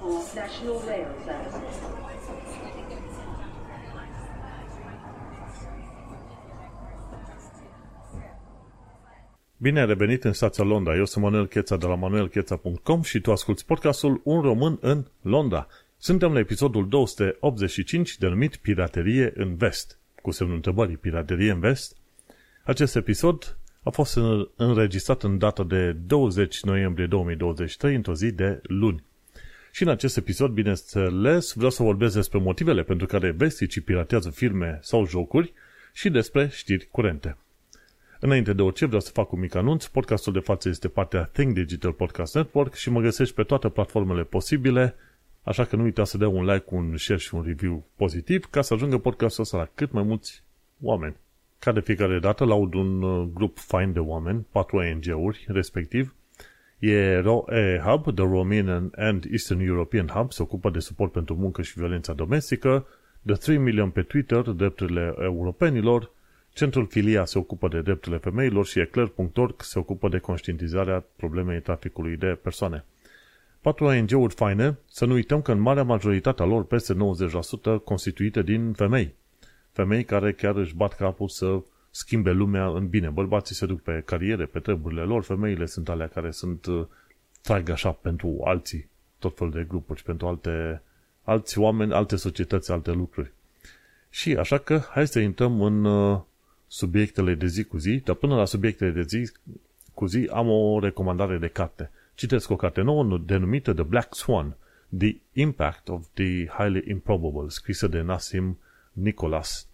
for national rail services. Bine ai revenit în stația Londra. Eu sunt Manuel Cheța de la manuelcheta.com și tu asculti podcastul Un Român în Londra. Suntem la episodul 285 denumit Piraterie în Vest. Cu semnul întrebării, piraterie în Vest. Acest episod a fost înregistrat în data de 20 noiembrie 2023, într-o zi de luni. Și în acest episod, bineînțeles, vreau să vorbesc despre motivele pentru care vesticii piratează filme sau jocuri și despre știri curente. Înainte de orice, vreau să fac un mic anunț. Podcastul de față este partea Think Digital Podcast Network și mă găsești pe toate platformele posibile, așa că nu uita să dea un like, un share și un review pozitiv ca să ajungă podcastul ăsta la cât mai mulți oameni. Ca de fiecare dată, laud un grup fain de oameni, 4 ONG-uri, respectiv. E E-Hub, The Romanian and Eastern European Hub, se ocupă de suport pentru muncă și violența domestică. The 3 Million pe Twitter, drepturile europenilor. Centrul Filia se ocupă de drepturile femeilor și eclair.org se ocupă de conștientizarea problemei traficului de persoane. 4 ONG-uri faine, să nu uităm că în marea majoritatea lor, peste 90%, constituite din femei. Femei care chiar își bat capul să schimbe lumea în bine. Bărbații se duc pe cariere, pe treburile lor, femeile sunt alea care sunt trag așa pentru alții, tot felul de grupuri și pentru alți oameni, alte societăți, alte lucruri. Și așa că hai să intrăm în subiectele de zi cu zi, dar până la subiectele de zi cu zi am o recomandare de carte. Citesc o carte nouă denumită The Black Swan, The Impact of the Highly Improbable, scrisă de Nassim Nicholas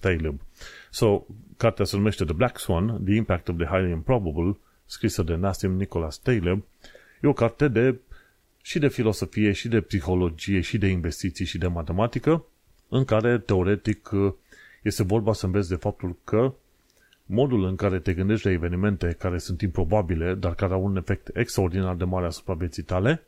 Taleb. So, cartea se numește The Black Swan, The Impact of the Highly Improbable, scrisă de Nassim Nicholas Taleb. E o carte și de filosofie, și de psihologie, și de investiții, și de matematică, în care, teoretic, este vorba să înveți de faptul că modul în care te gândești la evenimente care sunt improbabile, dar care au un efect extraordinar de mare asupra vieții tale,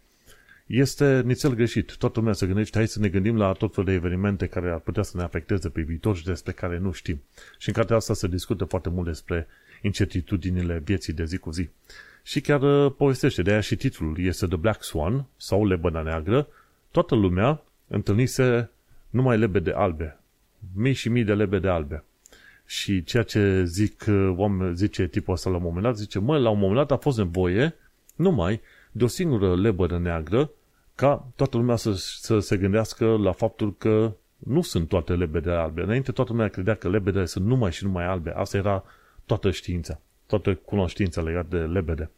este nițel greșit. Toată lumea se gândește, hai să ne gândim la tot felul de evenimente care ar putea să ne afecteze pe viitor și despre care nu știm. Și în cartea asta se discută foarte mult despre incertitudinile vieții de zi cu zi. Și chiar povestește, de aia și titlul este The Black Swan sau Lebăda Neagră. Toată lumea întâlnise numai lebede albe. Mii și mii de lebede albe. Și ceea ce zice tipul ăsta la un moment dat, zice, la un moment dat a fost nevoie numai de o singură lebădă neagră ca toată lumea să se gândească la faptul că nu sunt toate lebedele albe. Înainte toată lumea credea că lebedele sunt numai și numai albe. Asta era toată știința, toată cunoștința legată de lebede.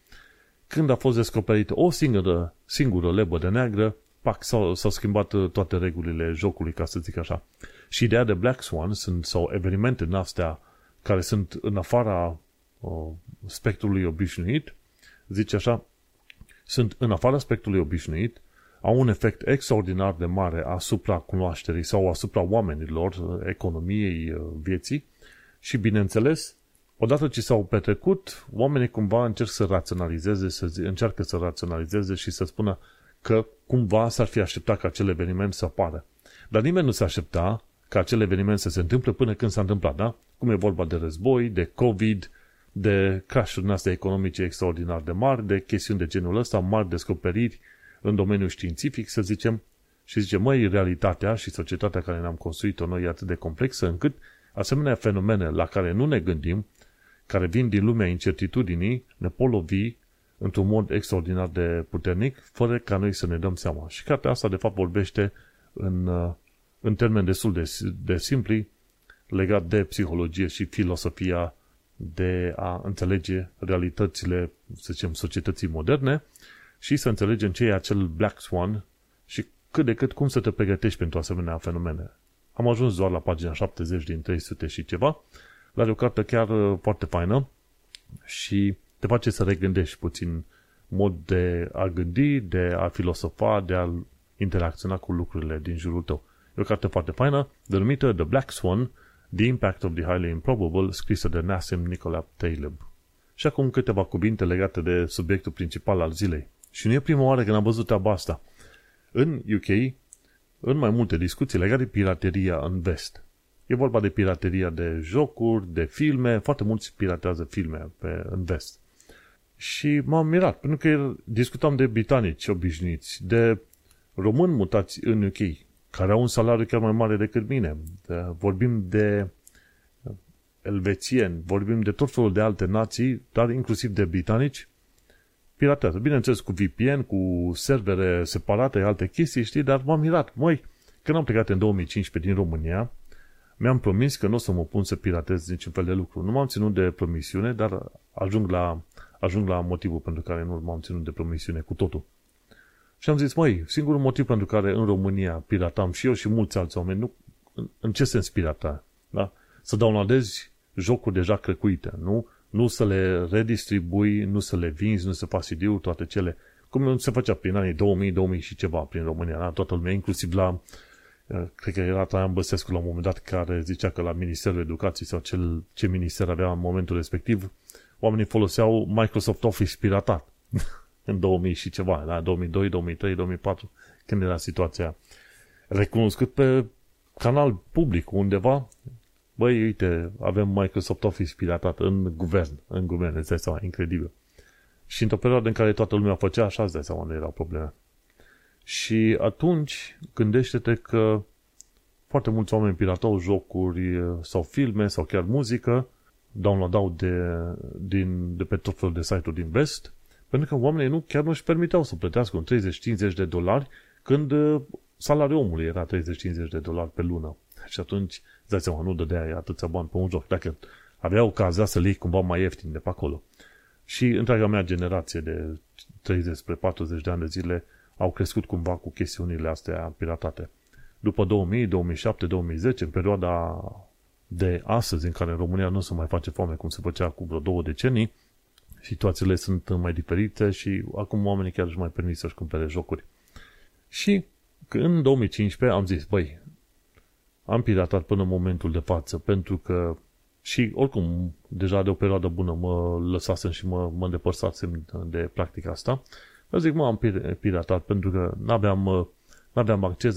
Când a fost descoperită o singură lebădă neagră, pac, s-au schimbat toate regulile jocului, ca să zic așa. Și ideea de Black Swan sau evenimente în astea care sunt în afara spectrului obișnuit, zice așa, sunt în afara spectrului obișnuit, au un efect extraordinar de mare asupra cunoașterii sau asupra oamenilor, economiei, vieții și, bineînțeles, odată ce s-au petrecut, oamenii cumva încearcă să raționalizeze și să spună că cumva s-ar fi așteptat ca acel eveniment să apară. Dar nimeni nu se aștepta ca acel eveniment să se întâmple până când s-a întâmplat, da? Cum e vorba de război, de COVID, de crash-uri astea economice extraordinar de mari, de chestiuni de genul ăsta, mari descoperiri în domeniul științific, să zicem, și zice, realitatea și societatea care ne-am construit-o noi e atât de complexă încât asemenea fenomene la care nu ne gândim, care vin din lumea incertitudinii, ne pot lovi într-un mod extraordinar de puternic, fără ca noi să ne dăm seama. Și cartea asta, de fapt, vorbește în termeni destul de simpli, legat de psihologie și filosofia de a înțelege realitățile, să zicem, societății moderne și să înțelegem ce e acel Black Swan și cât de cât cum să te pregătești pentru asemenea fenomene. Am ajuns doar la pagina 70 din 300 și ceva, dar e o carte chiar foarte faină și te face să regândești puțin mod de a gândi, de a filosofa, de a interacționa cu lucrurile din jurul tău. E o carte foarte faină, denumită The Black Swan, The Impact of the Highly Improbable, scrisă de Nassim Nicholas Taleb. Și acum câteva cuvinte legate de subiectul principal al zilei. Și nu e prima oară când am văzut treaba asta. În UK, în mai multe discuții legate de pirateria în vest. E vorba de pirateria de jocuri, de filme, foarte mulți piratează filme în vest. Și m-am mirat, pentru că discutam de britanici obișnuiți, de români mutați în UK, care au un salariu chiar mai mare decât mine. Vorbim de elvețieni, vorbim de tot felul de alte nații, dar inclusiv de britanici, piratează. Bineînțeles, cu VPN, cu servere separate, alte chestii, știi, dar m-am mirat. Măi, când am plecat în 2015 din România, mi-am promis că nu o să mă pun să piratez niciun fel de lucru. Nu m-am ținut de promisiune, dar ajung la motivul pentru care nu m-am ținut de promisiune cu totul. Și am zis, măi, singurul motiv pentru care în România piratam și eu și mulți alți oameni, nu, în ce sens pirata? Da? Să downloadezi jocuri deja crăcuite, nu? Nu să le redistribui, nu să le vinzi, nu să faci CD-uri, toate cele. Cum se făcea prin anii 2000, 2000 și ceva prin România, da? Toată lumea, inclusiv la, cred că era Traian Băsescu la un moment dat care zicea că la Ministerul Educației sau ce minister avea în momentul respectiv, oamenii foloseau Microsoft Office piratat în 2000 și ceva, la 2002, 2003, 2004, când era situația recunoscut pe canal public undeva. Băi, uite, avem Microsoft Office piratat în guvern, îți dai seama, incredibil. Și într-o perioadă în care toată lumea făcea așa, îți dai seama, nu erau probleme. Și atunci, gândește-te că foarte mulți oameni piratau jocuri sau filme sau chiar muzică, downloadau de pe tot felul de site-uri din vest, pentru că oamenii chiar nu își permiteau să plătească un $30-50 când salariul omului era $30-50 pe lună. Și atunci, îți dai seama, nu dădeai atâția bani pe un joc. Dacă avea ocazia să le iei cumva mai ieftin de pe acolo. Și întreaga mea generație de 30-40 de ani de zile au crescut cumva cu chestiunile astea piratate. După 2000, 2007, 2010, în perioada de astăzi, în care în România nu se mai face foame cum se făcea cu vreo 2 decenii, situațiile sunt mai diferite și acum oamenii chiar își mai permit să-și cumpere jocuri. Și în 2015 am zis, băi, am piratat până în momentul de față, pentru că și oricum deja de o perioadă bună mă lăsasem și mă îndepărtasem de practica asta. Eu zic, am piratat pentru că n-aveam acces,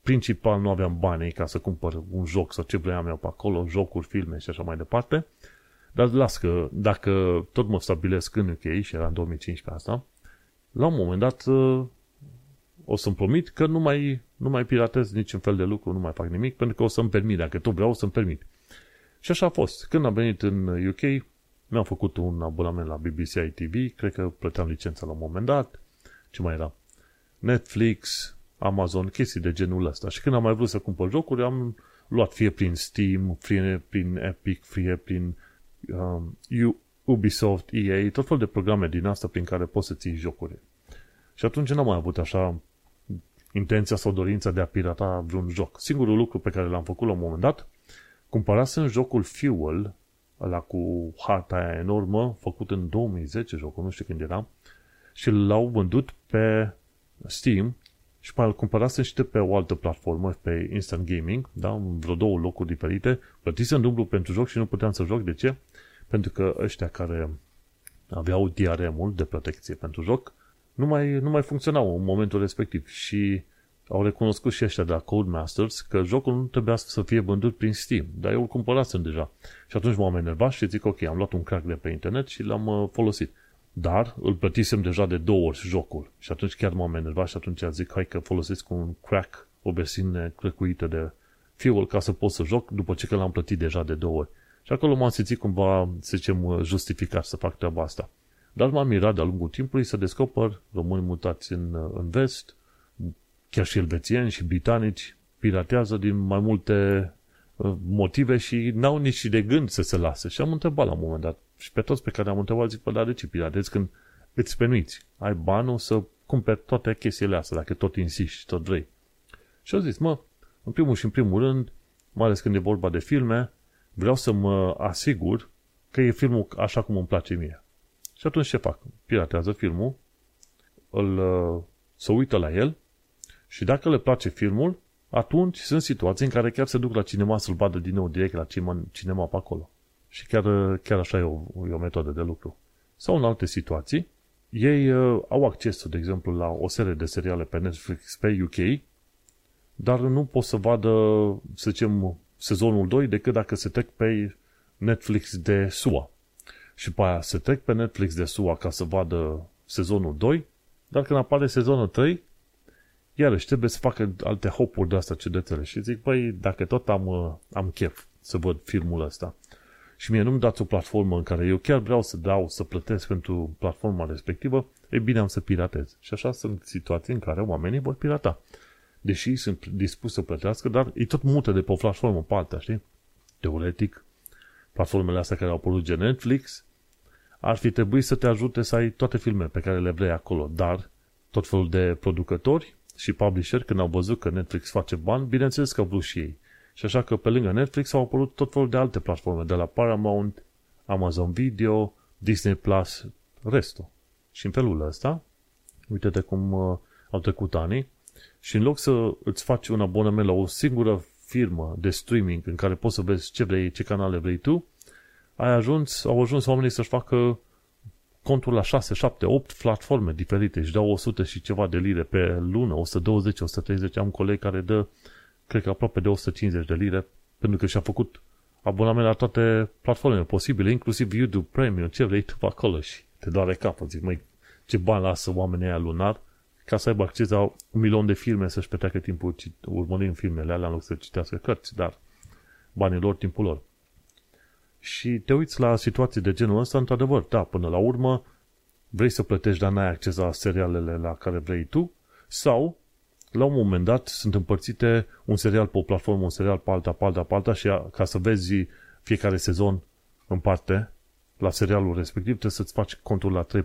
principal nu aveam banii ca să cumpăr un joc sau ce vreau eu pe acolo, jocuri, filme și așa mai departe. Dar las că, dacă tot mă stabilesc în UK, și era în 2015 asta, la un moment dat o să-mi promit că nu mai piratez niciun fel de lucru, nu mai fac nimic, pentru că o să-mi permit, dacă tot vreau, o să-mi permit. Și așa a fost. Când am venit în UK, mi-am făcut un abonament la BBC ITV, cred că plăteam licența la un moment dat, ce mai era? Netflix, Amazon, chestii de genul ăsta. Și când am mai vrut să cumpăr jocuri, am luat fie prin Steam, fie prin Epic, fie prin Ubisoft, EA, tot fel de programe din asta prin care poți să ții jocuri. Și atunci n-am mai avut așa intenția sau dorința de a pirata vreun joc. Singurul lucru pe care l-am făcut la un moment dat, cumpărasem jocul Fuel, ăla cu harta aia enormă, făcut în 2010 jocul, nu știu când era, și l-au vândut pe Steam și îl cumpărasem și de pe o altă platformă, pe Instant Gaming, da? În vreo 2 locuri diferite, plătisem dublu pentru joc și nu puteam să joc. De ce? Pentru că ăștia care aveau DRM-ul de protecție pentru joc nu mai funcționau în momentul respectiv și au recunoscut și ăștia de la Codemasters că jocul nu trebuia să fie vândut prin Steam, dar eu îl cumpărasem deja. Și atunci m-am enervat și zic, ok, am luat un crack de pe internet și l-am folosit. Dar îl plătisem deja de 2 ori jocul și atunci chiar m-am enervat și atunci zic, hai că folosesc un crack, o versiune crăcuită de Fuel ca să pot să joc după ce că l-am plătit deja de 2 ori. Și acolo m-am simțit cumva, să zicem, justificat să fac treaba asta. Dar m-am mirat de-a lungul timpului să descoper români mutați în vest, chiar și elvețieni și britanici, piratează din mai multe motive și n-au nici de gând să se lase. Și am întrebat la un moment dat și pe toți pe care am întrebat zic, păi, dar de ce piratezi când îți permiți? Ai banul să cumperi toate chestiile astea, dacă tot insiști, tot vrei. Și au zis, în primul și în primul rând, mai ales când e vorba de filme, vreau să mă asigur că e filmul așa cum îmi place mie. Și atunci ce fac? Piratează filmul, se uită la el și dacă le place filmul, atunci sunt situații în care chiar se duc la cinema să-l vadă din nou direct la cinema pe acolo. Și chiar așa e o metodă de lucru. Sau în alte situații, ei au accesul, de exemplu, la o serie de seriale pe Netflix, pe UK, dar nu pot să vadă, să zicem, sezonul 2 decât dacă se trec pe Netflix de SUA. și pe aia se trec pe Netflix de SUA ca să vadă sezonul 2, dar când apare sezonul 3, iarăși trebuie să facă alte hopuri de astea ciudățele și zic, băi, dacă tot am chef să văd filmul ăsta și mie nu-mi dați o platformă în care eu chiar vreau să dau, să plătesc pentru platforma respectivă, e bine, am să piratez. Și așa sunt situații în care oamenii vor pirata. Deși sunt dispuși să plătească, dar e tot mută de pe o platformă pe alta, știi? Teoretic, platformele astea care au apărut gen Netflix ar fi trebuit să te ajute să ai toate filmele pe care le vrei acolo, dar tot felul de producători și publisheri, când au văzut că Netflix face bani, bineînțeles că au vrut și ei. Și așa că pe lângă Netflix au apărut tot felul de alte platforme, de la Paramount, Amazon Video, Disney+, restul. Și în felul ăsta, uite-te cum au trecut anii, și în loc să îți faci un abonament la o singură firmă de streaming în care poți să vezi ce vrei, ce canale vrei tu, au ajuns oamenii să-și facă contul la 6, 7, 8 platforme diferite și dau 100 și ceva de lire pe lună, 120, 130. Am un coleg care dă, cred că aproape de 150 de lire, pentru că și-a făcut abonament la toate platformele posibile, inclusiv YouTube Premium, ce vrei tu acolo și te doare capul. Zic, măi, ce bani lasă oamenii aia lunar ca să aibă acces la 1.000.000 de filme, să-și petreacă timpul urmărind filmele alea în loc să citească cărți, dar banii lor, timpul lor. Și te uiți la situații de genul ăsta, într-adevăr, da, până la urmă vrei să plătești, dar n-ai acces la serialele la care vrei tu, sau la un moment dat sunt împărțite un serial pe o platformă, un serial pe alta, pe alta, pe alta și ca să vezi fiecare sezon în parte la serialul respectiv trebuie să-ți faci contul la 3-4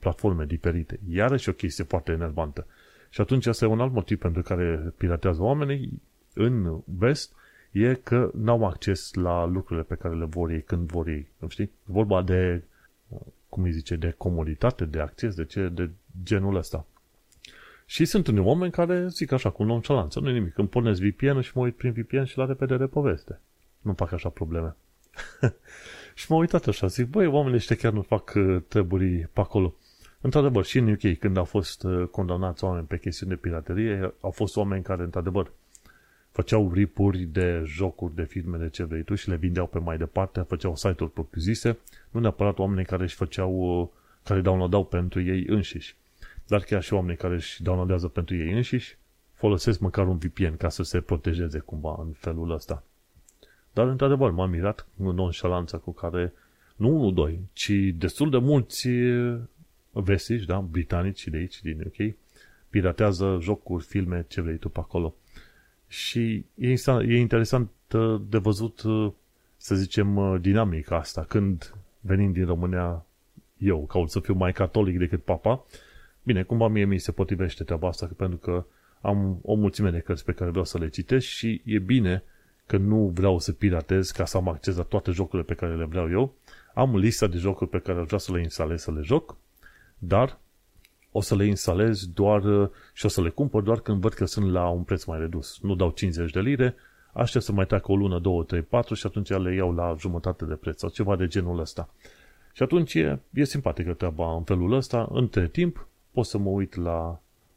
platforme diferite. Iarăși o chestie foarte enervantă. Și atunci asta e un alt motiv pentru care piratează oamenii în vest, e că n-au acces la lucrurile pe care le vor ei când vor ei. Știi? Vorba de, cum îi zice, de comoditate, de acces, de genul ăsta. Și sunt unii oameni care zic așa, cu nonșalanță, nu-i nimic, îmi puneți VPN-ul și mă uit prin VPN și la repede poveste. Nu fac așa probleme. Și m-am uitat așa, zic, băi, oamenii ăștia chiar nu fac treburi pe acolo. Într-adevăr, și în UK, când au fost condamnați oameni pe chestiuni de piraterie, au fost oameni care, într-adevăr, făceau ripuri de jocuri, de filme, de ce vrei tu și le vindeau pe mai departe, făceau site-uri propriu-zise, nu neapărat oamenii care își făceau, care downloadau pentru ei înșiși. Dar chiar și oamenii care își downloadează pentru ei înșiși folosesc măcar un VPN ca să se protejeze cumva în felul ăsta. Dar, într-adevăr, m-am mirat în nonșalanța cu care, nu unul, doi, ci destul de mulți vestiși, da, britanici de aici, din UK, piratează jocuri, filme, ce vrei tu pe acolo. Și e interesant de văzut, să zicem, dinamica asta. Când, venind din România, eu caut să fiu mai catolic decât papa, bine, cumva mie mi se potrivește treaba asta, pentru că am o mulțime de cărți pe care vreau să le citesc și e bine că nu vreau să piratez ca să am acces la toate jocurile pe care le vreau eu. Am lista de jocuri pe care vreau să le instalez, să le joc, dar o să le instalez doar și o să le cumpăr doar când văd că sunt la un preț mai redus. Nu dau 50 de lire, aștept să mai treacă o lună, 2, 3, 4 și atunci le iau la jumătate de preț sau ceva de genul ăsta. Și atunci e simpatică treaba în felul ăsta. Între timp pot să mă uit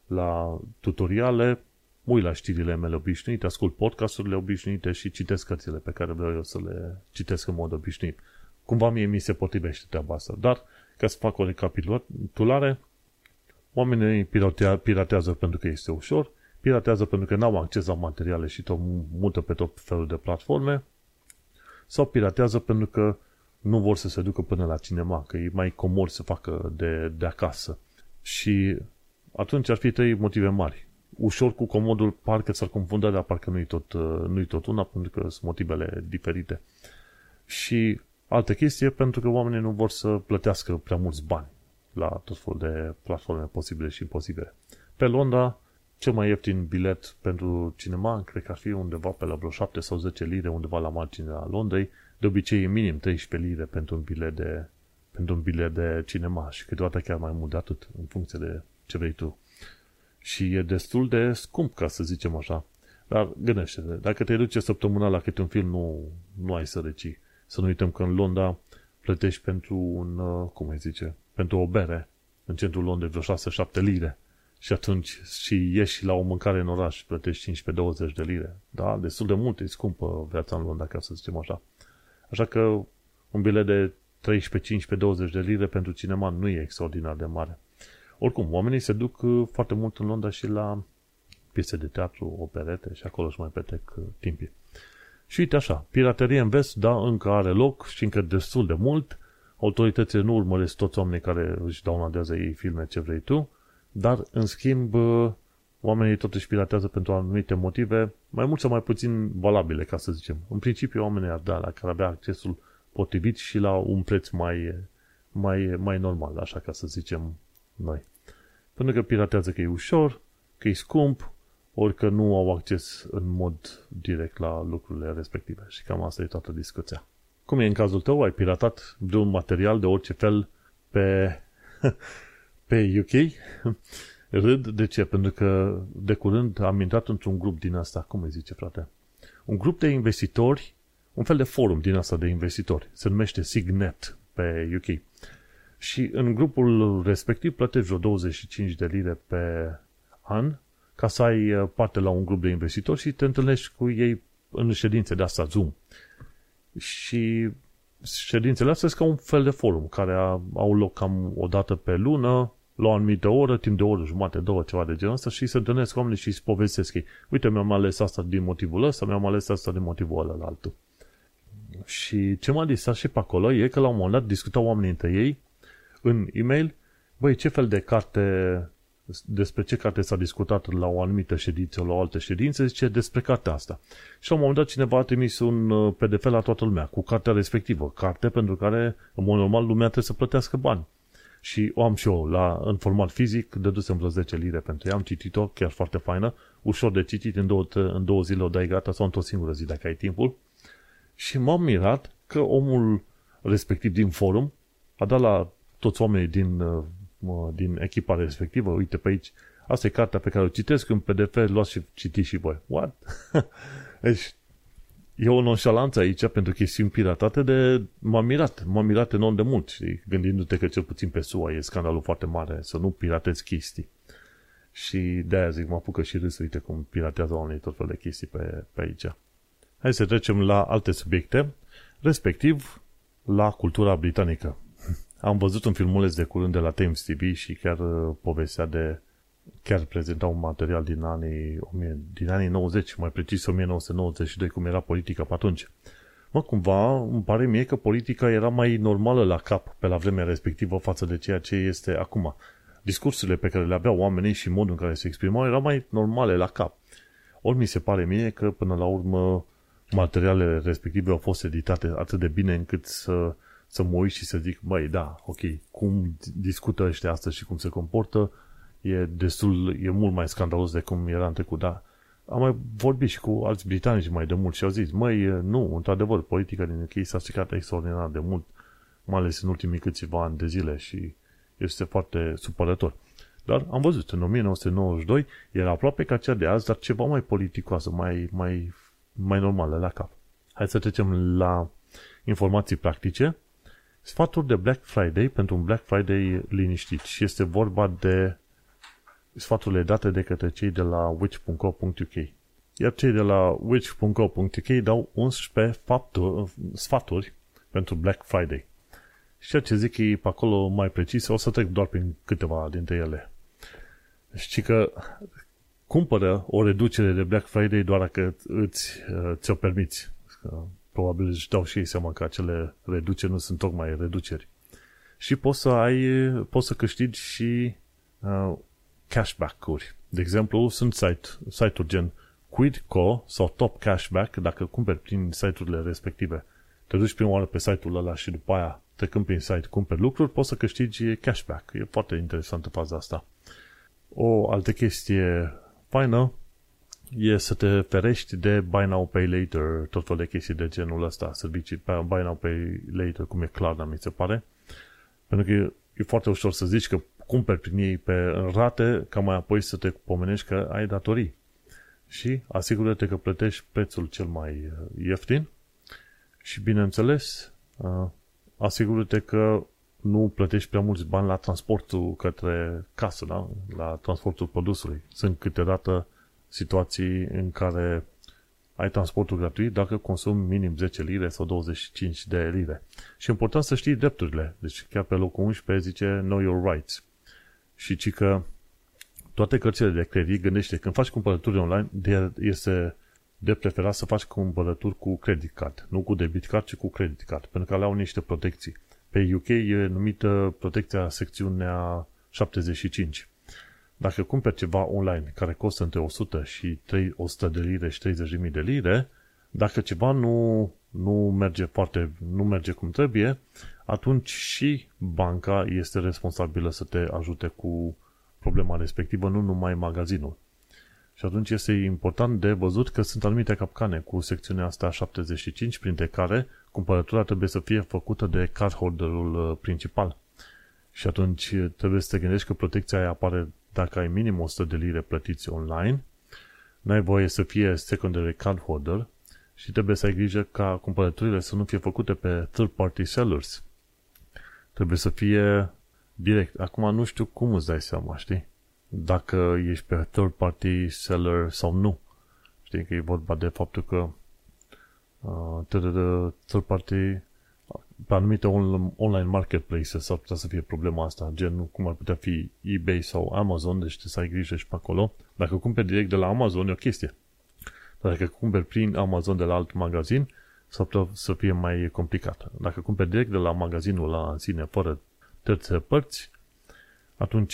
la tutoriale, mă uit la știrile mele obișnuite, ascult podcasturile obișnuite și citesc cărțile pe care vreau eu să le citesc în mod obișnuit. Cumva mie mi se potrivește treaba asta. Dar, ca să fac o recapitulare, oamenii piratează pentru că este ușor, piratează pentru că n-au acces la materiale și tot mută pe tot felul de platforme, sau piratează pentru că nu vor să se ducă până la cinema, că e mai comod să facă de acasă. Și atunci ar fi 3 motive mari. Ușor cu comodul parcă s-ar confunda, dar parcă nu-i tot una, pentru că sunt motivele diferite. Și altă chestie, pentru că oamenii nu vor să plătească prea mulți bani la tot felul de platforme posibile și imposibile. Pe Londra, cel mai ieftin bilet pentru cinema, cred că ar fi undeva pe la vreo 7 sau 10 lire, undeva la marginea Londrei. De obicei e minim 13 lire pentru un bilet de cinema și câteodată chiar mai mult de atât, în funcție de ce vrei tu. Și e destul de scump, ca să zicem așa. Dar gândește-te, dacă te duci săptămâna la câte un film, nu ai sărăcii. Să nu uităm că în Londra plătești pentru pentru o bere în centrul Londrei vreo 6-7 lire. Și atunci și ieși la o mâncare în oraș, plătești 15-20 de lire. Da, destul de mult e scumpă viața în Londra, ca să zicem așa. Așa că un bilet de 13-15-20 de lire pentru cinema nu e extraordinar de mare. Oricum, oamenii se duc foarte mult în Londra și la piese de teatru, operete și acolo își mai petrec timpii. Și uite așa, piraterie în vest, da, încă are loc și încă destul de mult. Autoritățile nu urmăresc toți oamenii care își downloadează ei filme, ce vrei tu, dar, în schimb, oamenii totuși piratează pentru anumite motive, mai mult sau mai puțin valabile, ca să zicem. În principiu, oamenii ar da, care avea accesul potrivit și la un preț mai normal, așa ca să zicem noi. Pentru că piratează că e ușor, că e scump, ori că nu au acces în mod direct la lucrurile respective. Și cam asta e toată discuția. Cum e în cazul tău? Ai piratat de un material de orice fel pe UK? Râd. De ce? Pentru că de curând am intrat într-un grup din asta. Cum îi zice, frate? Un grup de investitori, un fel de forum din asta de investitori. Se numește Signet pe UK. Și în grupul respectiv plătești vreo 25 de lire pe an ca să ai parte la un grup de investitori și te întâlnești cu ei în ședințe de asta Zoom. Și ședințele astea sunt ca un fel de forum care au loc cam o dată pe lună, la o anumită oră, timp de o oră, jumate, două, ceva de genul ăsta și se întâlnesc oamenii și îi povestesc ei. Uite, mi-am ales asta din motivul ăsta, mi-am ales asta din motivul ăla la altul. Și ce m-a distrat și pe acolo e că la un moment dat discutau oamenii între ei în e-mail, băi, ce fel de carte, despre ce carte s-a discutat la o anumită ședință, la o altă ședință, zice despre cartea asta. Și la un moment dat cineva a trimis un PDF la toată lumea cu cartea respectivă, carte pentru care în mod normal lumea trebuie să plătească bani. Și o am și eu în format fizic, dădusem vreo 10 lire pentru ea, am citit-o, chiar foarte faină, ușor de citit, în două zile o dai gata sau într-o singură zi dacă ai timpul. Și m-am mirat că omul respectiv din forum a dat la toți oamenii din echipa respectivă, uite pe aici, asta e cartea pe care o citesc în PDF, luați și citiți și voi. What? Deci, e o nonșalanță aici pentru chestiuni piratate de... M-am mirat enorm de mult, știi? Gândindu-te că cel puțin pe SUA e scandalul foarte mare, să nu piratezi chestii. Și de-aia zic, mă apucă și râs, uite cum piratează oamenii tot fel de chestii pe aici. Hai să trecem la alte subiecte, respectiv la cultura britanică. Am văzut un filmuleț de curând de la Thames TV și chiar povestea chiar prezentau un material din anii 90, mai precis 1992, cum era politica pe atunci. Mă, cumva, îmi pare mie că politica era mai normală la cap pe la vremea respectivă față de ceea ce este acum. Discursurile pe care le aveau oamenii și modul în care se exprimau erau mai normale la cap. Ori mi se pare mie că, până la urmă, materialele respective au fost editate atât de bine încât să mă uit și să zic, băi, da, ok, cum discută ăștia astăzi și cum se comportă, e mult mai scandalos de cum era în trecut, da. Am mai vorbit și cu alți britanici mai de mult și au zis, măi, nu, într-adevăr, politica din UK s-a stricat extraordinar de mult, mai ales în ultimii câțiva ani de zile și este foarte supărător. Dar am văzut, în 1992 era aproape ca cea de azi, dar ceva mai politicoasă, mai normală la cap. Hai să trecem la informații practice. Sfaturi de Black Friday pentru un Black Friday liniștit. Și este vorba de sfaturile date de către cei de la which.co.uk. Iar cei de la which.co.uk dau 11 sfaturi pentru Black Friday. Și ceea ce zic ei pe acolo mai precis, o să trec doar prin câteva dintre ele. Și că cumpără o reducere de Black Friday doar dacă ți-o permiți. Probabil își dau și ei seama că acele reduceri nu sunt tocmai reduceri. Și poți să câștigi și cashback-uri. De exemplu, sunt site-uri gen Quidco sau Top Cashback dacă cumperi prin site-urile respective. Te duci prima oară pe site-ul ăla și după aia trecând prin site, cumperi lucruri, poți să câștigi cashback. E foarte interesantă faza asta. O altă chestie faină e să te ferești de Buy Now, Pay Later, tot fel de chestii de genul ăsta, servicii Buy Now, Pay Later, cum e Klarna, mi se pare. Pentru că e foarte ușor să zici că cumperi prin ei în rate, ca mai apoi să te pomenești că ai datorii. Și asigură-te că plătești prețul cel mai ieftin și, bineînțeles, asigură-te că nu plătești prea mulți bani la transportul către casă, da? La transportul produsului. Sunt câteodată situații în care ai transportul gratuit dacă consumi minim 10 lire sau 25 de lire. Și important să știi drepturile. Deci chiar pe locul 11 zice Know Your Rights. Și ci că toate cărțile de credit, gândește, când faci cumpărături online, este de preferat să faci cumpărături cu credit card. Nu cu debit card, ci cu credit card. Pentru că alea au niște protecții. Pe UK e numită protecția secțiunea 75. Dacă cumperi ceva online care costă între 100 de lire și 30.000 de lire, dacă ceva nu merge cum trebuie, atunci și banca este responsabilă să te ajute cu problema respectivă, nu numai magazinul. Și atunci este important de văzut că sunt anumite capcane cu secțiunea asta 75, printre care cumpărătura trebuie să fie făcută de cardholderul principal. Și atunci trebuie să te gândești că protecția aia apare dacă ai minim 100 de lire plătiți online, n-ai voie să fie secondary cardholder și trebuie să ai grijă ca cumpărăturile să nu fie făcute pe third-party sellers. Trebuie să fie direct. Acum nu știu cum îți dai seama, știi? Dacă ești pe third-party seller sau nu. Știi că e vorba de faptul că third-party pe anumite online marketplaces ar putea să fie problema asta, gen cum ar putea fi eBay sau Amazon, deci trebuie să ai grijă și pe acolo. Dacă cumperi direct de la Amazon e o chestie, dar dacă cumperi prin Amazon de la alt magazin s-ar putea să fie mai complicat. Dacă cumperi direct de la magazinul la în sine fără terțe părți, atunci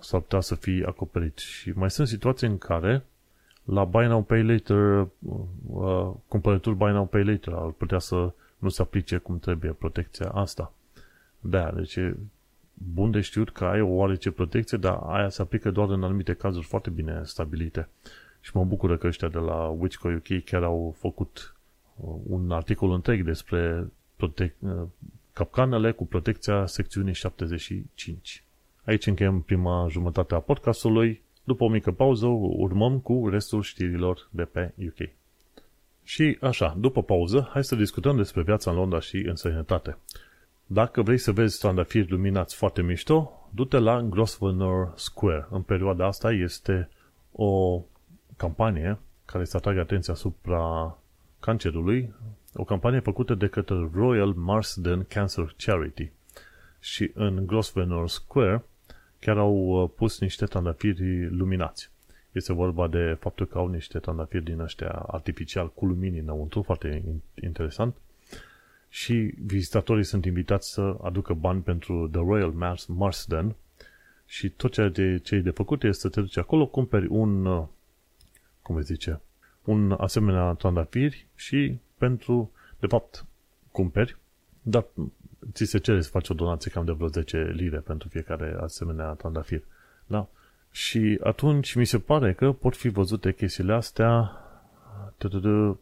s-ar putea să fii acoperit. Și mai sunt situații în care la Buy Now Pay Later, cumpărături Buy Now Pay Later ar putea să nu se aplice cum trebuie protecția asta. Da, deci e bun de știut că ai o oarece protecție, dar aia se aplică doar în anumite cazuri foarte bine stabilite. Și mă bucură că ăștia de la which.co.uk chiar au făcut un articol întreg despre capcanele cu protecția secțiunii 75. Aici încheiem prima jumătate a podcastului. După o mică pauză, urmăm cu restul știrilor de pe UK. Și așa, după pauză, hai să discutăm despre viața în Londra și în sănătate. Dacă vrei să vezi trandafiri luminați foarte mișto, du-te la Grosvenor Square. În perioada asta este o campanie care se atrage atenția asupra cancerului, o campanie făcută de către Royal Marsden Cancer Charity. Și în Grosvenor Square chiar au pus niște trandafiri luminați. Este vorba de faptul că au niște trandafiri din ăștia artificial cu lumini înăuntru, foarte interesant. Și vizitatorii sunt invitați să aducă bani pentru The Royal Marsden și tot ce e de făcut este să te duci acolo, cumperi un asemenea trandafiri și cumperi, dar ți se cere să faci o donație cam de vreo 10 lire pentru fiecare asemenea trandafir. Da? Și atunci mi se pare că pot fi văzute chestiile astea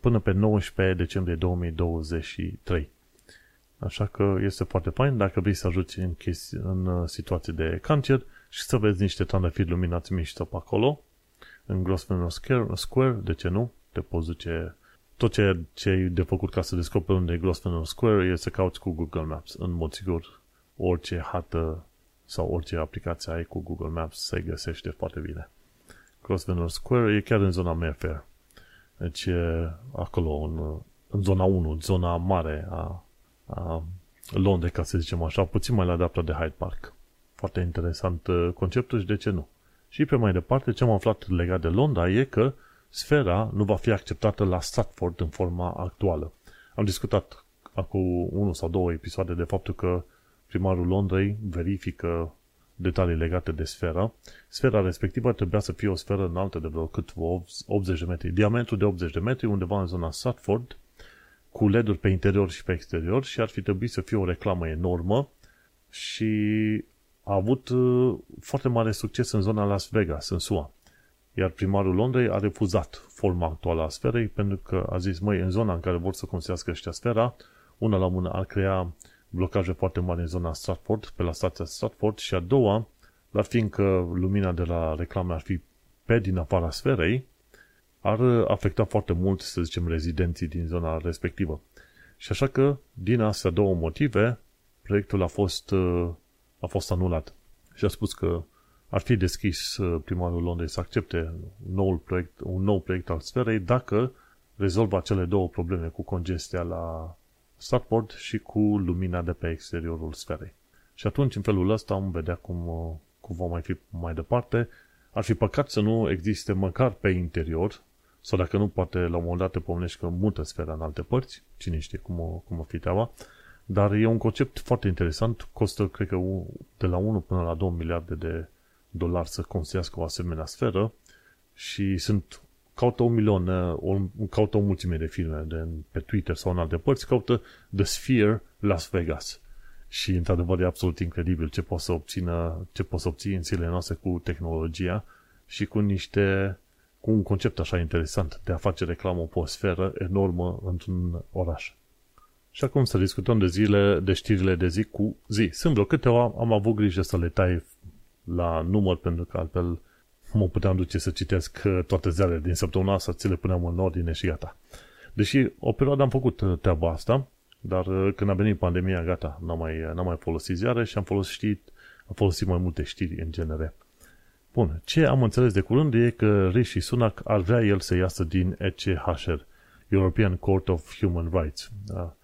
până pe 19 decembrie 2023. Așa că este foarte fain dacă vrei să ajuți în situații de cancer și să vezi niște trandafiri luminați mișto pe acolo, în Grosvenor Square, de ce nu? Te poți duce. Tot ce e de făcut ca să descoperi unde e Grosvenor Square e să cauți cu Google Maps. În mod sigur, orice hartă sau orice aplicație ai cu Google Maps se găsește foarte bine. Grosvenor Square e chiar în zona Mayfair. Deci acolo, în zona 1, zona mare a Londrei, ca să zicem așa, puțin mai la dreapta de Hyde Park. Foarte interesant conceptul și de ce nu. Și pe mai departe, ce am aflat legat de Londra e că sfera nu va fi acceptată la Stratford în forma actuală. Am discutat acum 1 sau 2 episoade de faptul că primarul Londrei verifică detalii legate de sferă. Sfera respectivă trebuia să fie o sferă înaltă de vreo cât 80 de metri, diametru de 80 de metri, undeva în zona Stratford, cu LED-uri pe interior și pe exterior și ar fi trebuit să fie o reclamă enormă și a avut foarte mare succes în zona Las Vegas, în SUA. Iar primarul Londrei a refuzat forma actuală a sferei pentru că a zis, măi, în zona în care vor să construiască ăștia sfera, una la mână ar crea blocaje foarte mari în zona Stratford, pe la stația Stratford, și a doua, dar fiindcă lumina de la reclame ar fi pe din afara sferei, ar afecta foarte mult, să zicem, rezidenții din zona respectivă. Și așa că, din astea 2 motive, proiectul a fost anulat. Și a spus că ar fi deschis primarul Londrei să accepte un nou proiect al sferei dacă rezolvă acele două probleme cu congestia la Stratford și cu lumina de pe exteriorul sferei. Și atunci, în felul ăsta, vom vedea cum vom mai fi mai departe. Ar fi păcat să nu existe măcar pe interior, sau dacă nu, poate la un moment dat te pomnești că mută sfera în alte părți, cine știe cum o fi treaba, dar e un concept foarte interesant, costă, cred că, de la 1 până la 2 miliarde de dolari să construiască o asemenea sferă și caută o mulțime de filme pe Twitter sau în alte părți, caută The Sphere Las Vegas. Și, într-adevăr, e absolut incredibil ce poți să obții în zilele noastre cu tehnologia și cu un concept așa interesant de a face reclamă pe o sferă enormă într-un oraș. Și acum să discutăm de știrile de zi cu zi. Sunt vreo câteva, am avut grijă să le tai la număr, pentru că altfel mă puteam duce să citesc toate zilele din săptămâna, să ți le punem în ordine și gata. Deși o perioadă am făcut treaba asta, dar când a venit pandemia, gata, n-am mai folosit ziare și am folosit mai multe știri în genere. Bun, ce am înțeles de curând e că Rishi Sunak ar vrea el să iasă din ECHR, European Court of Human Rights. Da?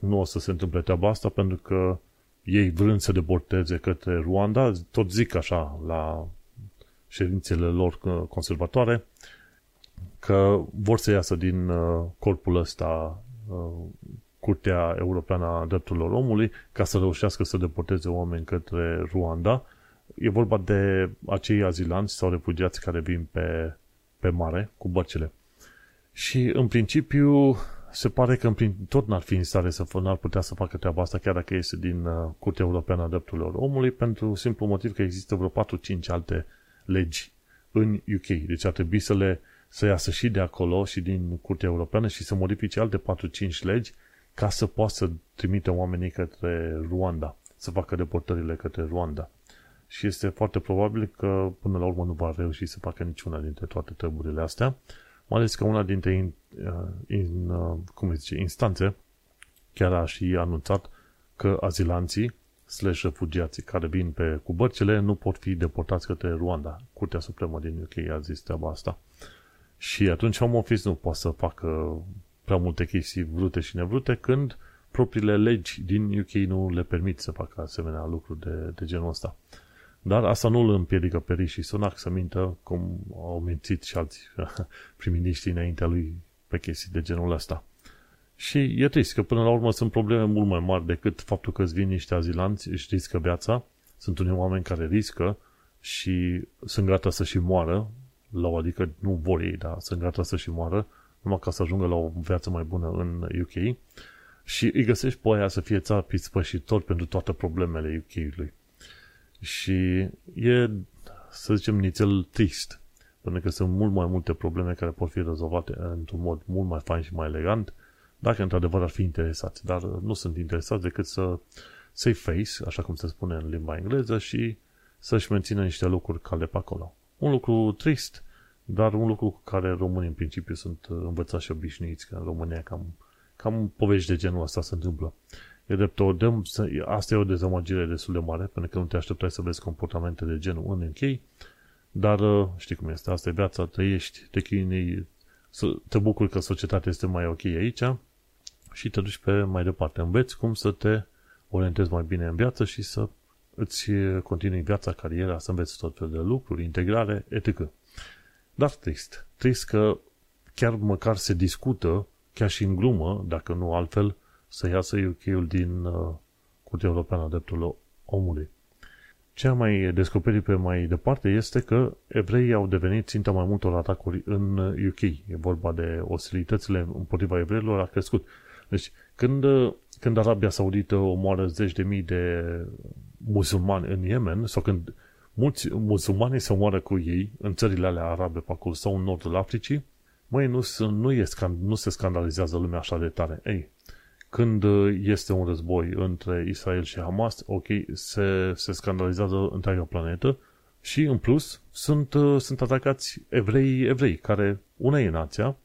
Nu o să se întâmple treaba asta, pentru că ei, vrând să deporteze către Rwanda, tot zic așa la ședințele lor conservatoare, că vor să iasă din corpul ăsta, Curtea Europeană a Drepturilor Omului, ca să reușească să deporteze oameni către Rwanda. E vorba de acei azilanți sau refugiați care vin pe mare cu bărcile. Și în principiu se pare că tot n-ar fi în stare n-ar putea să facă treaba asta, chiar dacă este din Curtea Europeană a Drepturilor Omului, pentru simplu motiv că există vreo 4-5 alte legi în UK. Deci ar trebui să iasă și de acolo și din Curtea Europeană și să modifice alte 4-5 legi ca să poată să trimite oamenii către Rwanda, să facă deportările către Rwanda. Și este foarte probabil că până la urmă nu va reuși să facă niciuna dintre toate treburile astea, mai ales că una dintre instanțe chiar a și anunțat că azilanții / refugiații care vin cu bărcile nu pot fi deportați către Rwanda. Curtea Supremă din UK a zis treaba asta. Și atunci Home Office nu poate să facă prea multe chestii vrute și nevrute când propriile legi din UK nu le permit să facă asemenea lucruri de genul ăsta. Dar asta nu îl împiedică pe Rishi Sunak să mintă, cum au mințit și alți prim-miniștri înaintea lui pe chestii de genul ăsta. Și e trist că până la urmă sunt probleme mult mai mari decât faptul că îți vin niște azilanți, își riscă viața, sunt unii oameni care riscă și sunt gata să și moară, adică nu vor ei, dar sunt gata să și moară, numai ca să ajungă la o viață mai bună în UK. Și îi găsești pe aia să fie țapiți spășitori pentru toate problemele UK-ului. Și e, să zicem, nițel trist, pentru că sunt mult mai multe probleme care pot fi rezolvate într-un mod mult mai fain și mai elegant, dacă într-adevăr ar fi interesați. Dar nu sunt interesați decât să save face, așa cum se spune în limba engleză, și să-și mențină niște lucruri calde pe acolo. Un lucru trist, dar un lucru cu care românii în principiu sunt învățați și obișnuiți, că în România cam povești de genul ăsta se întâmplă. E drept, asta e o dezamăgire destul de mare, pentru că nu te așteptai să vezi comportamente de genul în închei, dar știi cum este, asta e viața, trăiești, te chinui, te bucuri că societatea este mai ok aici și te duci pe mai departe. Înveți cum să te orientezi mai bine în viață și să îți continui viața, cariera, să înveți tot felul de lucruri, integrare, etc. Dar trist. Trist că chiar măcar se discută, chiar și în glumă, dacă nu altfel, să iasă UK-ul din Curtea Europeană a Drepturilor Omului. Ce am mai descoperit pe mai departe este că evreii au devenit ținta mai multor atacuri în UK. E vorba de ostilitățile împotriva evreilor a crescut. Deci, când Arabia Saudită omoară 10.000 de musulmani în Yemen, sau când mulți musulmani se omoară cu ei în țările alea arabe pe acolo sau în nordul Africii, măi, nu se scandalizează lumea așa de tare. Ei, când este un război între Israel și Hamas, ok, se scandalizează întreaga planetă și, în plus, sunt atacați evrei, care una e nația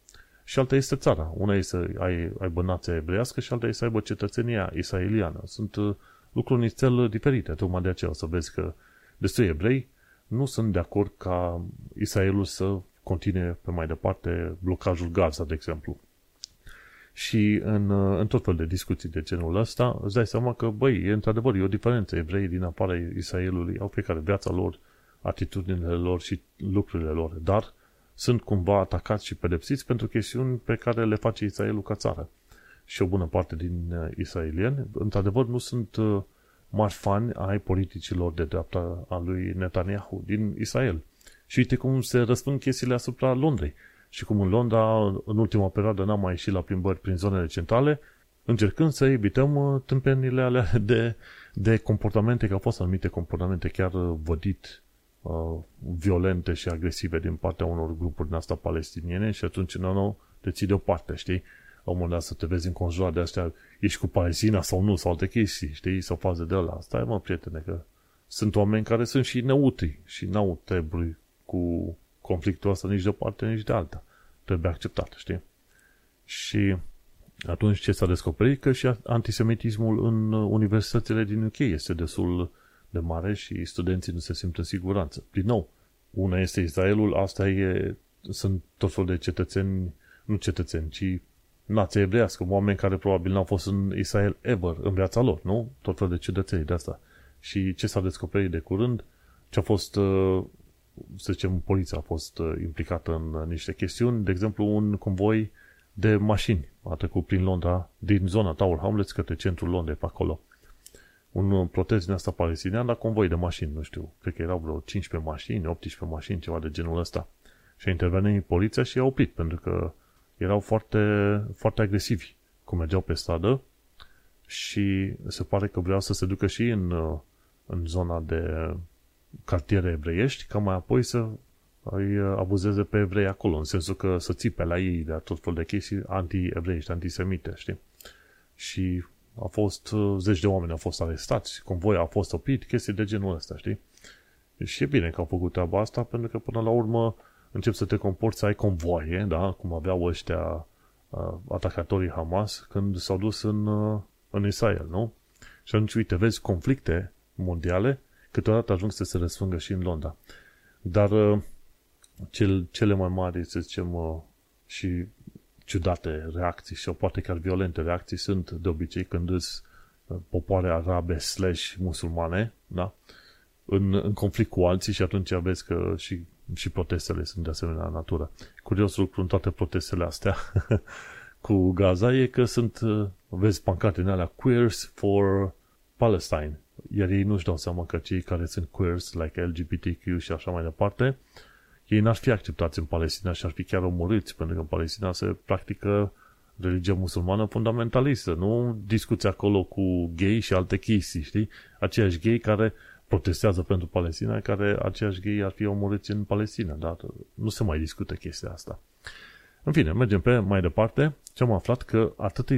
și alta este țara. Una e să aibă nația evreiască și alta e să aibă cetățenia israeliană. Sunt lucruri nițel diferite, tocmai de aceea o să vezi că destui evrei nu sunt de acord ca Israelul să continue pe mai departe blocajul Gaza, de exemplu. Și în tot fel de discuții de genul ăsta, îți dai seama că, băi, e într-adevăr, e o diferență. Evreii din afara Israelului au fiecare viața lor, atitudinile lor și lucrurile lor, dar sunt cumva atacați și pedepsiți pentru chestiuni pe care le face Israelul ca țară. Și o bună parte din israelieni, într-adevăr, nu sunt mari fani ai politicilor de dreapta a lui Netanyahu din Israel. Și uite cum se răspund chestiile asupra Londrei. Și cum în Londra, în ultima perioadă, n-am mai ieșit la plimbări prin zonele centrale, încercând să evităm tâmpenile alea de comportamente, că au fost anumite comportamente chiar vădit violente și agresive din partea unor grupuri din asta palestiniene și atunci nu te ții deoparte, știi? La un moment dat să te vezi înconjurat de astea, ești cu Palestina sau nu, sau alte chestii, știi? Sau faze de ăla. Stai mă, prietene, că sunt oameni care sunt și neutri și n-au treburi cu conflictul ăsta nici de o parte, nici de alta. Trebuie acceptat, știi? Și atunci ce s-a descoperit? Că și antisemitismul în universitățile din UK este destul de mare și studenții nu se simt în siguranță. Din nou, una este Israelul, asta e, sunt tot felul de cetățeni, nu cetățeni, ci nația evreiască, oameni care probabil n-au fost în Israel ever, în viața lor, nu? Tot felul de cetățeni de asta. Și ce s-a descoperit de curând? Ce a fost... să zicem, poliția a fost implicată în niște chestiuni, de exemplu un convoi de mașini a trecut prin Londra, din zona Tower Hamlets către centrul Londrei, pe acolo. Un protest din asta palestinian, dar convoi de mașini, nu știu, cred că erau vreo 15 mașini, 18 mașini, ceva de genul ăsta. Și a intervenit poliția și i-a oprit, pentru că erau foarte, foarte agresivi, cum mergeau pe stradă și se pare că vreau să se ducă și în zona de cartiere evreiești, ca mai apoi să îi abuzeze pe evrei acolo, în sensul că să țipe la ei de tot felul de chestii anti-evreiești, antisemite, știi? Și a fost zeci de oameni au fost arestați, convoia a fost oprit, chestii de genul ăsta, știi? Și e bine că au făcut treaba asta, pentru că până la urmă începi să te comporți să ai convoie, da? Cum aveau ăștia atacatorii Hamas când s-au dus în Israel, nu? Și atunci, uite, vezi conflicte mondiale câteodată ajung să se răsfângă și în Londra. Dar cele mai mari, să zicem, și ciudate reacții și poate chiar violente reacții sunt de obicei când îți popoare arabe / musulmane, da? În conflict cu alții și atunci vezi că și protestele sunt de asemenea natură. Curios lucru în toate protestele astea cu Gaza e că sunt, vezi pancarte în alea, Queers for Palestine. Iar ei nu-și dau seama că cei care sunt queers, like LGBTQ și așa mai departe, ei n-ar fi acceptați în Palestina și ar fi chiar omorâți, pentru că în Palestina se practică religia musulmană fundamentalistă. Nu discuți acolo cu gay și alte chestii, știi? Aceiași gay care protestează pentru Palestina, care aceiași gay ar fi omorâți în Palestina, dar nu se mai discută chestia asta. În fine, mergem pe mai departe și am aflat că atât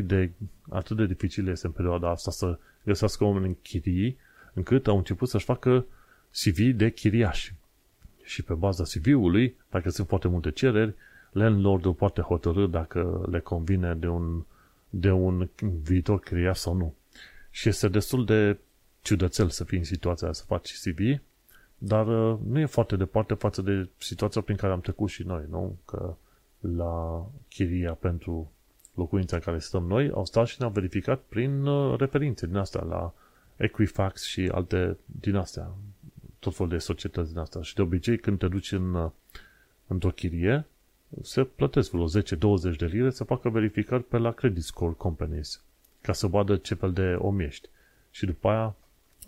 de dificil este în perioada asta să găsească oameni în chirii, încât au început să-și facă CV de chiriași. Și pe baza CV-ului, dacă sunt foarte multe cereri, landlordul poate hotărî dacă le convine de un viitor chiriaș sau nu. Și este destul de ciudățel să fii în situația să faci CV, dar nu e foarte departe față de situația prin care am trecut și noi, nu? Că la chiria pentru locuința în care stăm noi, au stat și ne-au verificat prin referințe din astea la Equifax și alte din astea, tot felul de societăți din astea. Și de obicei când te duci într-o chirie, se plătesc vreo 10-20 de lire să facă verificări pe la Credit Score Companies, ca să vadă ce fel de om ești. Și după aia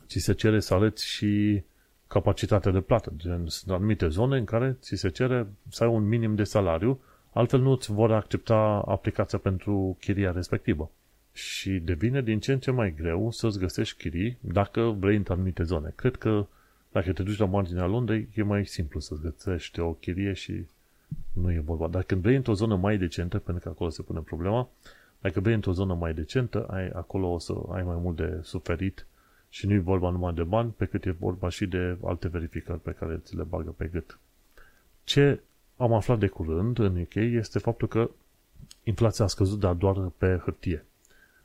ți se cere să arăți și capacitatea de plată. Sunt anumite zone în care ți se cere să ai un minim de salariu, altfel nu îți vor accepta aplicația pentru chiria respectivă. Și devine din ce în ce mai greu să-ți găsești chirii dacă vrei în anumite zone. Cred că dacă te duci la marginea Londrei, e mai simplu să-ți găsești o chirie și nu e vorba. Dar când vrei într-o zonă mai decentă, pentru că acolo se pune problema, dacă vrei într-o zonă mai decentă, acolo o să ai mai mult de suferit și nu e vorba numai de bani, pe cât e vorba și de alte verificări pe care ți le bagă pe gât. Ce am aflat de curând în UK este faptul că inflația a scăzut, dar doar pe hârtie.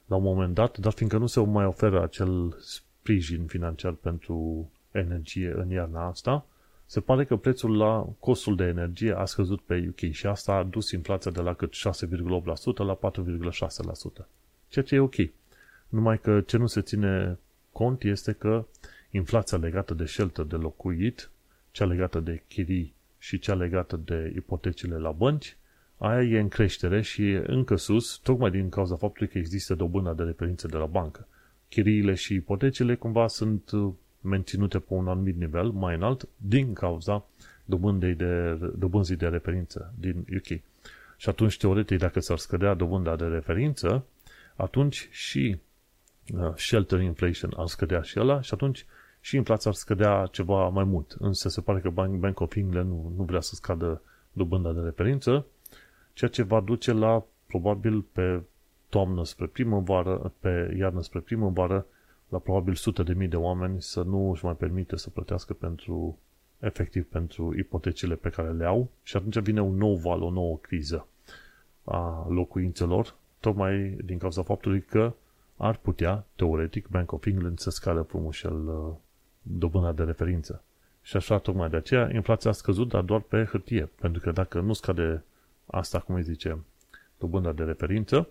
La un moment dat, dar fiindcă nu se mai oferă acel sprijin financiar pentru energie în iarna asta, Se pare că prețul la costul de energie a scăzut pe UK și asta a dus inflația de la cât 6,8% la 4,6%, ceea ce e ok. Numai că ce nu se ține cont este că inflația legată de shelter de locuit, cea legată de chirii și cea legată de ipotecile la bănci, aia e în creștere și e încă sus, tocmai din cauza faptului că există dobânda de referință de la bancă. Chiriile și ipotecile cumva sunt menținute pe un anumit nivel, mai înalt, din cauza dobânzii de referință din UK. Și atunci, teoretic, dacă s-ar scădea dobânda de referință, atunci și shelter inflation ar scădea și ăla și atunci și inflația ar scădea ceva mai mult. Însă se pare că Bank of England nu vrea să scadă dobânda de referință, ceea ce va duce la, probabil, pe toamnă spre primăvară, pe iarnă spre primăvară, la probabil 100.000 de oameni să nu își mai permite să plătească pentru ipotecile pe care le au și atunci vine un nou val, o nouă criză a locuințelor, tocmai din cauza faptului că ar putea, teoretic, Bank of England să scadă frumușel dobânda de referință. Și așa, tocmai de aceea, inflația a scăzut, dar doar pe hârtie, pentru că dacă nu scade asta, cum îi zice, dobânda de referință,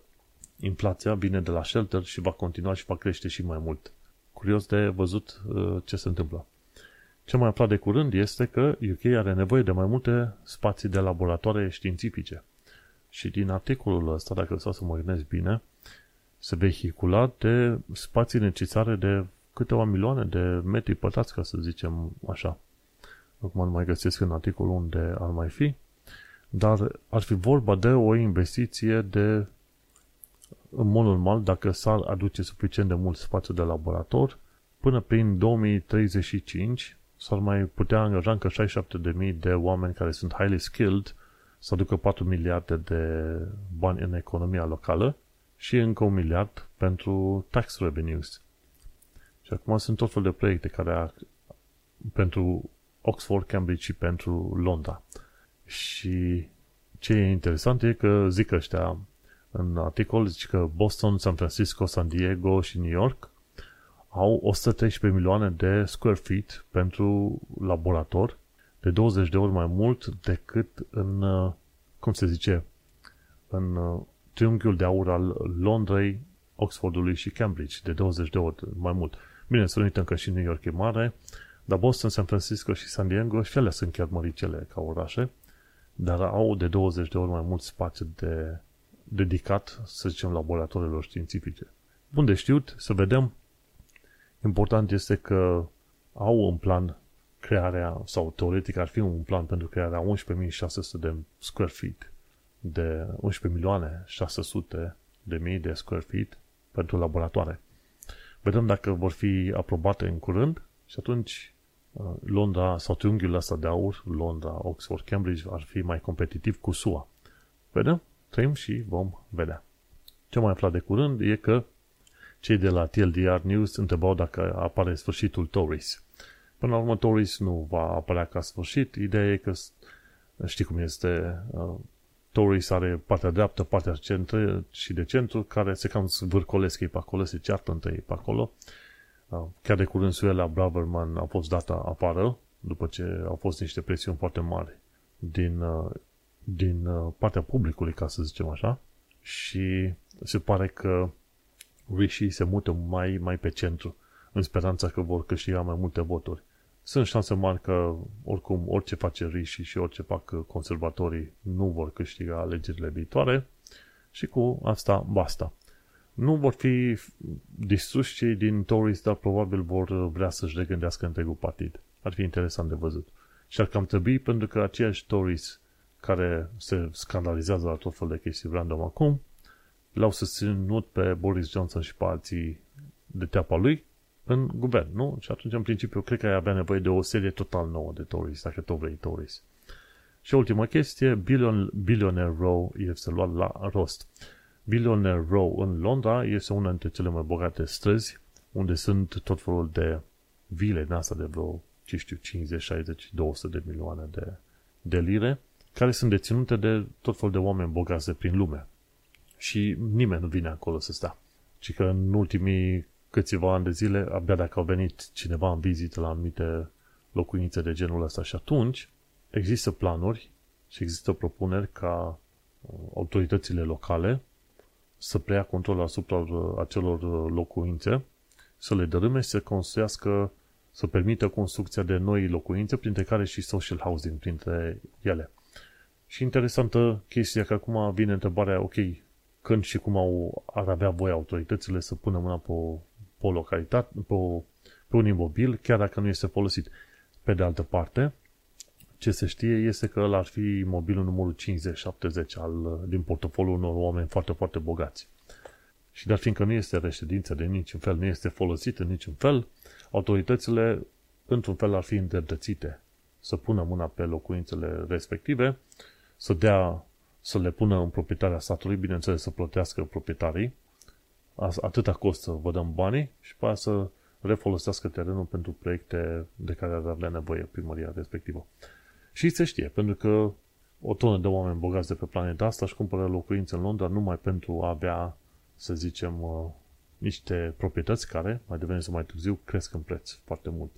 inflația vine de la shelter și va continua și va crește și mai mult. Curios de văzut ce se întâmplă. Ce mai aflat de curând este că UK are nevoie de mai multe spații de laboratoare științifice. Și din articolul ăsta, dacă stau să mă gândesc bine, se vehicula de spații necesare de câteva milioane de metri pătrați, ca să zicem așa. Acum nu mai găsesc în articol unde ar mai fi, dar ar fi vorba de o investiție de, în mod normal, dacă s-ar aduce suficient de mult spațiu de laborator, până prin 2035 s-ar mai putea angaja încă 67.000 de oameni care sunt highly skilled să aducă 4 miliarde de bani în economia locală și încă 1 miliard pentru tax revenues. Și acum sunt tot fel de proiecte pentru Oxford, Cambridge și pentru Londra. Și ce e interesant e că zic ăștia în articol, zic că Boston, San Francisco, San Diego și New York au 113 milioane de square feet pentru laborator, de 20 de ori mai mult decât în, în triunghiul de aur al Londrei, Oxfordului și Cambridge, de 20 de ori mai mult. Bine, să nu uităm că și New York e mare, dar Boston, San Francisco și San Diego, și ele sunt chiar măricele ca orașe, dar au de 20 de ori mai mult spațiu dedicat, să zicem, laboratoarelor științifice. Bun de știut, să vedem. Important este că au în plan crearea, sau teoretic ar fi un plan pentru crearea 11.600 de square feet, de 11.600.000 de square feet pentru laboratoare. Vedem dacă vor fi aprobate în curând și atunci Londra, sau triunghiul ăsta de aur, Londra, Oxford, Cambridge, ar fi mai competitiv cu SUA. Vedem? Trăim și vom vedea. Ce mai aflat de curând e că cei de la TLDR News întrebau dacă apare sfârșitul Tories. Până la urmă, Tories nu va apărea ca sfârșit. Ideea e că, știi cum este, Tories are partea dreaptă, partea centru și de centru, care se cam zvârcolesc ei pe acolo, se ceartă între ei pe acolo. Chiar de curând Suela Braverman a fost dată afară, după ce au fost niște presiuni foarte mari din partea publicului, ca să zicem așa, și se pare că Rishi se mută mai pe centru, în speranța că vor câștiga mai multe voturi. Sunt șanse mari că, oricum, orice face Rishi și orice fac conservatorii nu vor câștiga alegerile viitoare și cu asta basta. Nu vor fi distruși cei din Tories, dar probabil vor vrea să-și regândească întregul partid. Ar fi interesant de văzut. Și ar cam trebui, pentru că aceiași Tories care se scandalizează la tot fel de chestii random acum, l-au susținut pe Boris Johnson și pe alții de teapa lui în guvern, nu? Și atunci, în principiu, cred că ai avea nevoie de o serie total nouă de Tories, dacă tot vrei Tories. Și ultima chestie, Billionaire Row este luat la rost. Billionaire Row în Londra este una dintre cele mai bogate străzi, unde sunt tot felul de vile din asta de vreo, ce știu, 50, 60, 200 de milioane de lire, care sunt deținute de tot felul de oameni bogați de prin lume. Și nimeni nu vine acolo să stea. Ci că în ultimii câțiva ani de zile, abia dacă au venit cineva în vizită la anumite locuințe de genul ăsta. Și atunci există planuri și există propuneri ca autoritățile locale să preia controlul asupra acelor locuințe, să le dărâme, să construiască, să permită construcția de noi locuințe, printre care și social housing printre ele. Și interesantă chestia că acum vine întrebarea, ok, când și cum ar avea voie autoritățile să pună mâna pe o localitate, pe un imobil, chiar dacă nu este folosit. Pe de altă parte, ce se știe este că ăla ar fi imobilul numărul 50-70 din portofoliul unor oameni foarte, foarte bogați. Și dar fiindcă nu este reședință de niciun fel, nu este folosit în niciun fel, autoritățile într-un fel ar fi îndreptățite să pună mâna pe locuințele respective, să le pună în proprietatea statului, bineînțeles să plătească proprietarii, atâta costă să vă dăm banii și pe aia să refolosească terenul pentru proiecte de care ar avea nevoie primăria respectivă. Și se știe, pentru că o tonă de oameni bogați de pe planeta asta își cumpără locuințe în Londra numai pentru a avea, să zicem, niște proprietăți care, mai devreme sau mai târziu, cresc în preț foarte mult.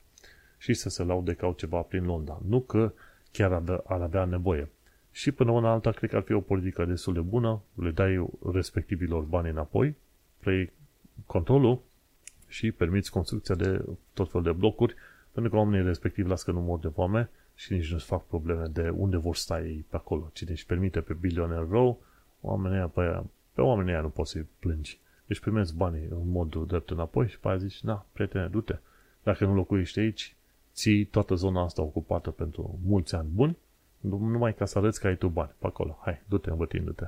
Și să se laude că au ceva prin Londra. Nu că chiar ar avea nevoie. Și până una alta, cred că ar fi o politică destul de bună, le dai respectivilor bani înapoi, preiei controlul și permiți construcția de tot felul de blocuri, pentru că oamenii respectivi lasă că nu mor de foame și nici nu-ți fac probleme de unde vor sta ei pe acolo. Cine își permite pe Billionaire Row, pe oamenii aia nu poți să-i plângi. Deci primești banii în modul drept înapoi și pe aia zici, na, prietene, du-te. Dacă nu locuiești aici, ții toată zona asta ocupată pentru mulți ani buni, numai ca să arăți că ai tu bani pe acolo. Hai, du-te, învătindu-te.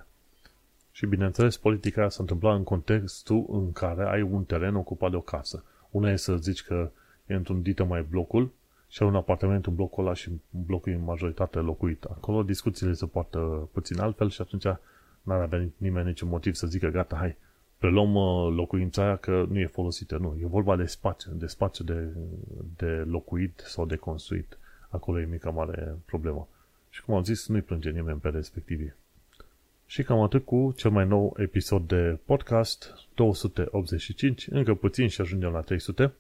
Și bineînțeles, politica aia s-a întâmplat în contextul în care ai un teren ocupat de o casă. Una e să zici că e întundită mai blocul și ai un apartament în blocul ăla și blocul e în majoritate locuit. Acolo discuțiile se poartă puțin altfel și atunci n-ar avea nimeni niciun motiv să zică gata, hai, preluăm locuința aia că nu e folosită. Nu, e vorba de spațiu, de locuit sau de construit. Acolo e mica mare problemă. Și cum am zis, nu-i plânge nimeni pe respectivii. Și cam atât cu cel mai nou episod de podcast, 285, încă puțin și ajungem la 300.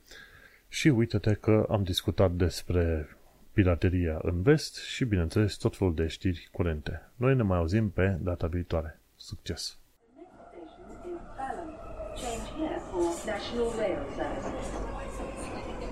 Și uite-te că am discutat despre pirateria în vest și, bineînțeles, tot felul de știri curente. Noi ne mai auzim pe data viitoare. Succes! Change here for National Rail Services.